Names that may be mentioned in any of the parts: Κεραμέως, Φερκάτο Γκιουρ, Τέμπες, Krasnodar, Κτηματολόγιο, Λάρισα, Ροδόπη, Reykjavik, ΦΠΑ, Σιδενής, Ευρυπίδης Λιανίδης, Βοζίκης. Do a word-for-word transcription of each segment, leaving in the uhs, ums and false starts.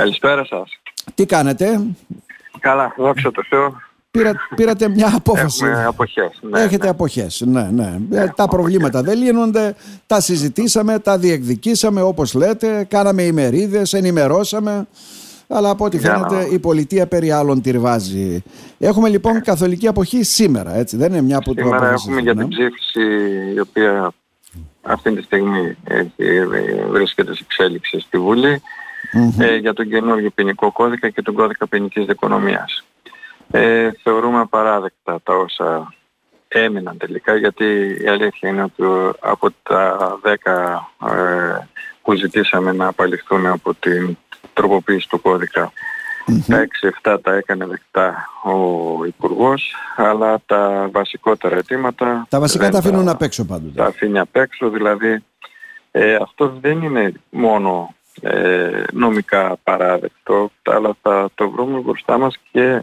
Καλησπέρα σας. Τι κάνετε? Καλά, δόξα τω Θεώ. Πήρα, πήρατε μια απόφαση. Έχουμε αποχές. Ναι, Έχετε ναι. αποχές, ναι, ναι. Ε, τα προβλήματα δεν λύνονται, τα συζητήσαμε, τα διεκδικήσαμε όπως λέτε, κάναμε ημερίδες, ενημερώσαμε, αλλά από ό,τι φαίνεται η πολιτεία περί άλλων τυρβάζει. Έχουμε λοιπόν ε. καθολική αποχή σήμερα, έτσι, δεν είναι μια από τις Σήμερα έχουμε ναι. για την ψήφιση η οποία αυτή τη στιγμή βρίσκεται σε εξέλιξη στη Βουλή, mm-hmm. ε, για τον καινούργιο ποινικό κώδικα και τον κώδικα ποινικής δικονομίας. Ε, θεωρούμε απαράδεκτα τα όσα έμειναν τελικά, γιατί η αλήθεια είναι ότι από τα δέκα ε, που ζητήσαμε να απαλληφθούν από την τροποποίηση του κώδικα, mm-hmm. τα έξι εφτά τα έκανε δεκτά ο Υπουργός, αλλά τα βασικότερα αιτήματα... Τα βασικά τα αφήνουν απ' έξω πάντοτε. Τα αφήνει απ' έξω, δηλαδή ε, αυτό δεν είναι μόνο ε, νομικά παράδεκτο, αλλά θα το βρούμε μπροστά μας και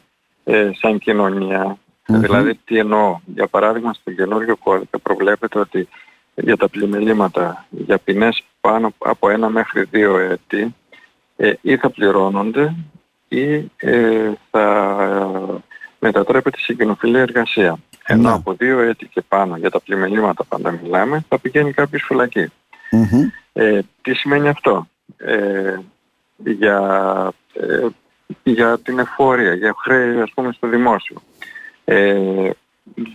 Ε, σαν κοινωνία. Mm-hmm. Δηλαδή τι εννοώ. Για παράδειγμα στον καινούργιο κώδικα προβλέπεται ότι για τα πλημελήματα, για ποινές πάνω από ένα μέχρι δύο έτη ε, ή θα πληρώνονται ή ε, θα μετατρέπεται σε κοινοφιλή εργασία. Mm-hmm. Ενώ από δύο έτη και πάνω, για τα πλημελήματα πάντα μιλάμε, θα πηγαίνει κάποιος φυλακή. Mm-hmm. Ε, τι σημαίνει αυτό? Ε, για... Ε, για την εφορία, για χρέη ας πούμε στο δημόσιο. Ε,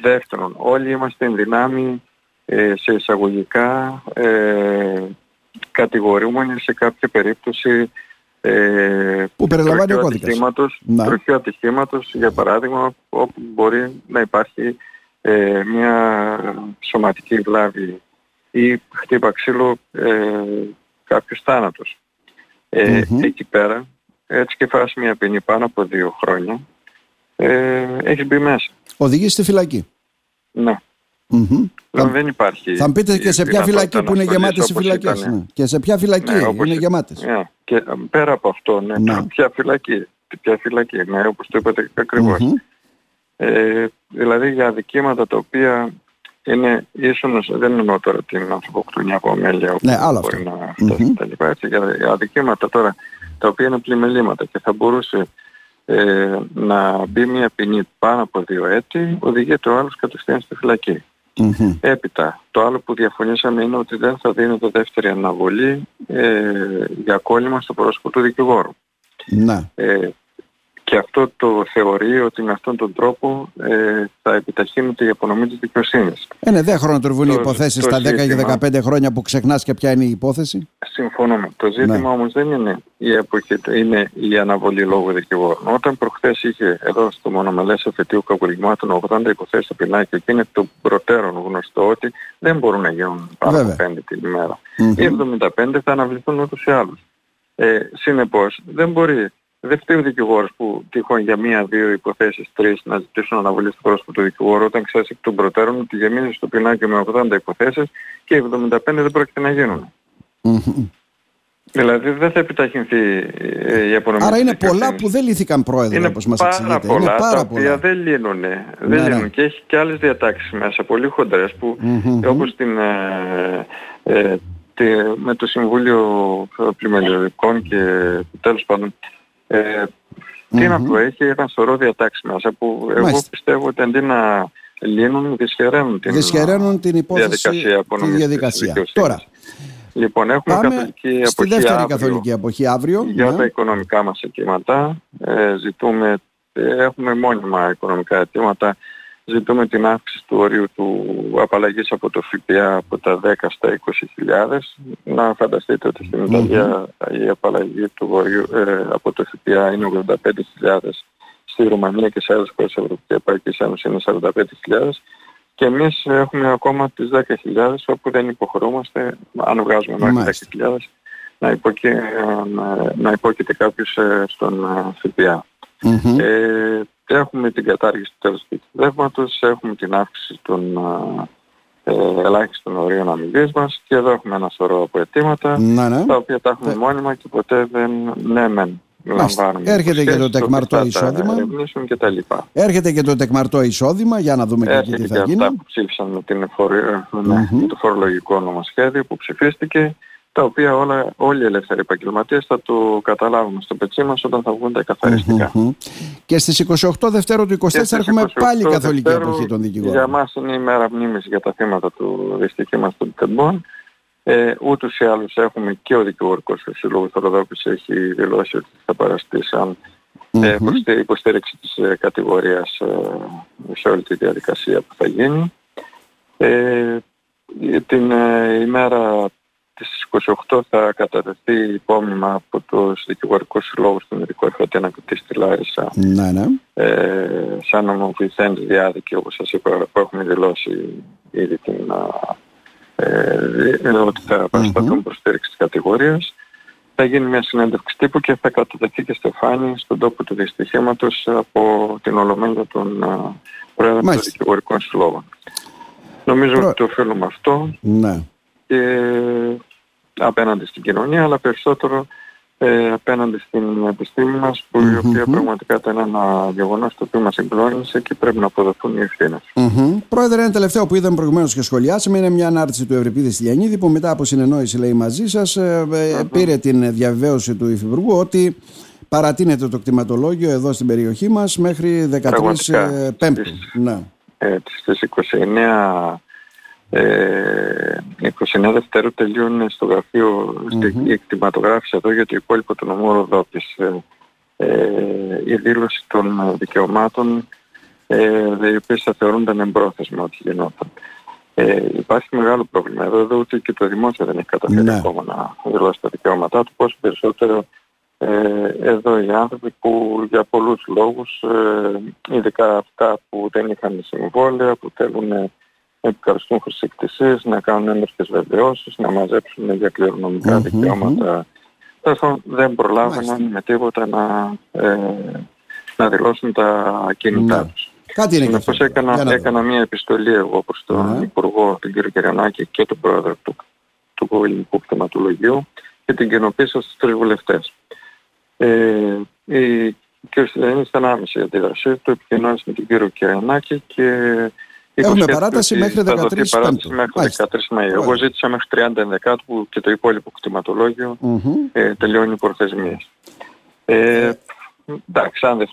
δεύτερον, όλοι είμαστε εν δυνάμει ε, σε εισαγωγικά ε, κατηγορούμενοι σε κάποια περίπτωση ε, που περιλαμβάνει ο κώδικας τροχαίου ατυχήματος, για παράδειγμα, όπου μπορεί να υπάρχει ε, μια σωματική βλάβη ή χτύπα ξύλο ε, κάποιος θάνατος. Ε, mm-hmm. Εκεί πέρα έτσι και φας μια ποινή πάνω από δύο χρόνια, ε, έχεις μπει μέσα. Οδηγείς στη φυλακή. Ναι. Mm-hmm. Δεν, δεν υπάρχει... Θα μου πείτε και σε ποια φυλακή που είναι γεμάτες οι φυλακές. Ναι. Και σε ποια φυλακή ναι, όπως... είναι γεμάτες. Ναι. Και πέρα από αυτό, ναι, ναι. ποια φυλακή. Ποια φυλακή, ναι, όπως το είπατε ακριβώς. Mm-hmm. Ε, δηλαδή για αδικήματα τα οποία είναι ίσονος, δεν εννοώ τώρα την ανθρωποκτονία από αμέλεια, ναι, μπορεί να φτάσει τα λοιπά. Έτσι, για αδικήματα τώρα, τα οποία είναι πλημελήματα και θα μπορούσε ε, να μπει μια ποινή πάνω από δύο έτη, οδηγείται ο άλλος κατευθείαν στη φυλακή. Mm-hmm. Έπειτα, το άλλο που διαφωνήσαμε είναι ότι δεν θα δίνεται δεύτερη αναβολή ε, για κόλλημα στο πρόσωπο του δικηγόρου. Mm-hmm. Ε, και αυτό το θεωρεί ότι με αυτόν τον τρόπο ε, θα επιταχύνεται η απονομή της δικαιοσύνης. Είναι δε χρονοτριβουλή υποθέσεις στα δέκα και δεκαπέντε χρόνια που ξεχνάς και ποια είναι η υπόθεση. Συμφωνούμε. Το ζήτημα ναι. όμως δεν είναι η, εποχή, είναι η αναβολή λόγω δικηγόρων. Όταν προχθές είχε εδώ στο μονομελές εφετείου καβουργημάτων ογδόντα υποθέσεις στο πινάκι και είναι των προτέρων γνωστό ότι δεν μπορούν να γίνουν πάνω από πέντε την ημέρα. Mm-hmm. Οι εβδομήντα πέντε θα αναβληθούν ούτως ή άλλως. Ε, συνεπώς δεν μπορεί. Δεν φταίει ο δικηγόρος που τυχόν για μία-δύο υποθέσεις, τρεις να ζητήσουν αναβολή στο πρόσωπο του δικηγόρου, όταν ξέρεις εκ των προτέρων ότι γεμίζεις το πινάκι με ογδόντα υποθέσεις και εβδομήντα πέντε δεν πρόκειται να γίνουν. Mm-hmm. Δηλαδή δεν θα επιταχυνθεί η απονομή. Άρα είναι πολλά που δεν λύθηκαν, πρόεδρε, όπως μας εξηγείτε. Πολλά, είναι πάρα πολλά τα οποία δεν λύνουν. Ναι. Δεν λύνουν. Και έχει και άλλες διατάξεις μέσα, πολύ χοντρές, που mm-hmm. όπως την... Ε, ε, τη, με το Συμβούλιο Πλημελιωδικών και τέλος πάντων. Ε, τι mm-hmm. να το έχει, ένα σωρό διατάξεις μέσα που εγώ Μάλιστα. πιστεύω ότι αντί να λύνουν, δυσχεραίνουν την, δυσχεραίνουν την υπόθεση, τη διαδικασία. Τώρα, λοιπόν, έχουμε καθολική στη δεύτερη αύριο, καθολική αποχή αύριο. Για ναι. τα οικονομικά μας αιτήματα, ε, ζητούμε, ε, έχουμε μόνιμα οικονομικά αιτήματα, ζητούμε την αύξηση του ορίου του απαλλαγής από το ΦΠΑ από τα δέκα στα είκοσι χιλιάδες. Να φανταστείτε ότι στην Ιταλία mm-hmm. η απαλλαγή του ορίου ε, από το ΦΠΑ είναι ογδόντα πέντε χιλιάδες, στη Ρουμανία και σε άλλες χώρες της Ευρωπαϊκής Ένωσης είναι σαράντα πέντε χιλιάδες και εμείς έχουμε ακόμα τις δέκα χιλιάδες όπου δεν υποχρεούμαστε, αν βγάζουμε μέχρι δέκα χιλιάδες, να, υποκεί, να, να υπόκειται κάποιος ε, στον ΦΠΑ. Mm-hmm. Ε, έχουμε την κατάργηση του τέλους του εκπαιδεύματος, έχουμε την αύξηση των ε, ελάχιστων ορίων αμοιβής μας και εδώ έχουμε ένα σωρό από αιτήματα ναι, ναι. τα οποία τα έχουμε Δε... μόνιμα και ποτέ δεν ναι μεν λαμβάνουμε. Έρχεται και το τεκμαρτό εισόδημα. Και τα λοιπά. Έρχεται και το τεκμαρτό εισόδημα για να δούμε Έρχεται και τι θα γίνει. Και αυτά που ψήφισαν με, την εφορία, mm-hmm. με το φορολογικό νομοσχέδιο που ψηφίστηκε. τα οποία όλα, όλοι οι ελεύθεροι επαγγελματίες θα το καταλάβουν στο πετσί μας όταν θα βγουν τα καθαριστικά. Mm-hmm. Και στις είκοσι οκτώ Δευτέρου του είκοσι τέσσερα έχουμε πάλι καθολική εποχή των δικηγόρων. Για μας είναι η μέρα μνήμης για τα θύματα του δυστυχήματος των Τεμπών. Ε, ούτως ή άλλως έχουμε και ο δικηγορικός του Συλλόγου του Ροδόπης έχει δηλώσει ότι θα παραστεί σαν ε, mm-hmm. υποστήριξη της ε, κατηγορίας ε, σε όλη τη διαδικασία που θα γίνει. Ε, την ε, ημέρα στις είκοσι οκτώ θα κατατεθεί υπόμνημα από τους δικηγορικούς συλλόγους του Μερικού Εφρατήνα και στη Λάρισα να, ναι. ε, σαν νομοποιηθέντες διάδικοι, όπως σας είπα, που έχουμε δηλώσει ήδη την ε, ότι θα παρασταθούν mm-hmm. προστήριξη της κατηγορίας. Θα γίνει μια συνέντευξη τύπου και θα κατατεθεί και στεφάνι στον τόπο του δυστυχήματος από την Ολομέλεια των uh, Προέδρων των Δικηγορικών Συλλόγων. Νομίζω Προ... ότι το οφείλουμε αυτό. Ναι. Και απέναντι στην κοινωνία, αλλά περισσότερο ε, απέναντι στην επιστήμη μας, που mm-hmm. η οποία πραγματικά ήταν ένα γεγονός το οποίο μας συγκλώνησε και πρέπει να αποδοθούν οι ευθύνες. Mm-hmm. Πρόεδρε, ένα τελευταίο που είδαμε προηγουμένως και σχολιάσαμε είναι μια ανάρτηση του Ευρυπίδη Λιανίδη, που μετά από συνεννόηση, λέει, μαζί σας, ε, mm-hmm. πήρε την διαβεβαίωση του υφυπουργού ότι παρατείνεται το κτηματολόγιο εδώ στην περιοχή μας μέχρι δεκατρείς Πέμπτη. Στις είκοσι εννέα Ε, είκοσι εννέα Δευτέρου τελειώνει στο γραφείο mm-hmm. η εκτιματογράφηση εδώ για το υπόλοιπο του νομού Ροδόπης. Ε, η δήλωση των δικαιωμάτων, ε, οι οποίες θα θεωρούνταν εμπρόθεσμα ότι γινόταν. Ε, υπάρχει μεγάλο πρόβλημα εδώ, εδώ ούτε και το δημόσιο δεν έχει καταφέρει mm-hmm. ακόμα να δηλώσει τα δικαιώματά του. Πόσο περισσότερο ε, εδώ οι άνθρωποι που για πολλούς λόγους, ε, ειδικά αυτά που δεν είχαν συμβόλαια, που θέλουν να επικαλεστούν χρησικτησίες, να κάνουν ένορκες βεβαιώσεις, να μαζέψουν για κληρονομικά mm-hmm. δικαιώματα. Mm-hmm. Δεν προλάβαιναν mm-hmm. με τίποτα να, ε, να δηλώσουν τα κινητά mm-hmm. τους. Κάτι είναι καθώς και αυτό. Έκανα, έκανα μία επιστολή εγώ προς τον mm-hmm. Υπουργό, τον κύριο Κεραμέως και τον Πρόεδρο του, του Ελληνικού Κτηματολογίου και την κοινοποίησα στους τρεις βουλευτές. Ε, η κ. Σιδενής ήταν άμεση η αντίδρασή του, επικοινώνησε με τον κύριο Κεραμέως και έχουμε παράταση μέχρι δεκατρείς Μαΐου. δεκατρείς Μαΐου. Εγώ ζήτησα μέχρι τριάντα ενδεκάτου που και το υπόλοιπο κτηματολόγιο mm-hmm. ε, τελειώνει οι προθεσμίες. Ε, εντάξει, αν δεν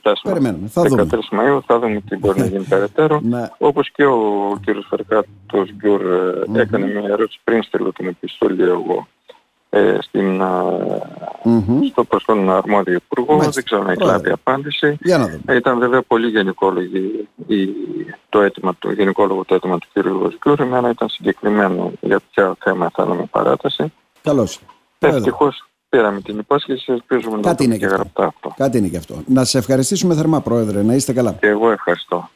φτάσουμε δεκατρείς Μαΐου θα δούμε τι μπορεί να γίνει περαιτέρω. Όπως και ο κ. Φερκάτο Γκιουρ mm-hmm. έκανε μια ερώτηση πριν στείλω την επιστολή εγώ ε, στην, mm-hmm. στο προς τον αρμόδιο υπουργό. Μάλιστα. Δεν ξέρω να έχει λάβει απάντηση. Ήταν βέβαια πολύ γενικόλογη η, το αίτημα του γενικόλογου, το αίτημα του κ. Βοζίκη. Εμένα ήταν συγκεκριμένο για ποια θέμα θα δούμε παράταση. Καλώς. Ευτυχώς πήραμε την υπόσχεση, ελπίζουμε να το πούμε και γραπτά αυτό. Κάτι είναι και αυτό. Να σε ευχαριστήσουμε θερμά, Πρόεδρε, να είστε καλά. Και εγώ ευχαριστώ.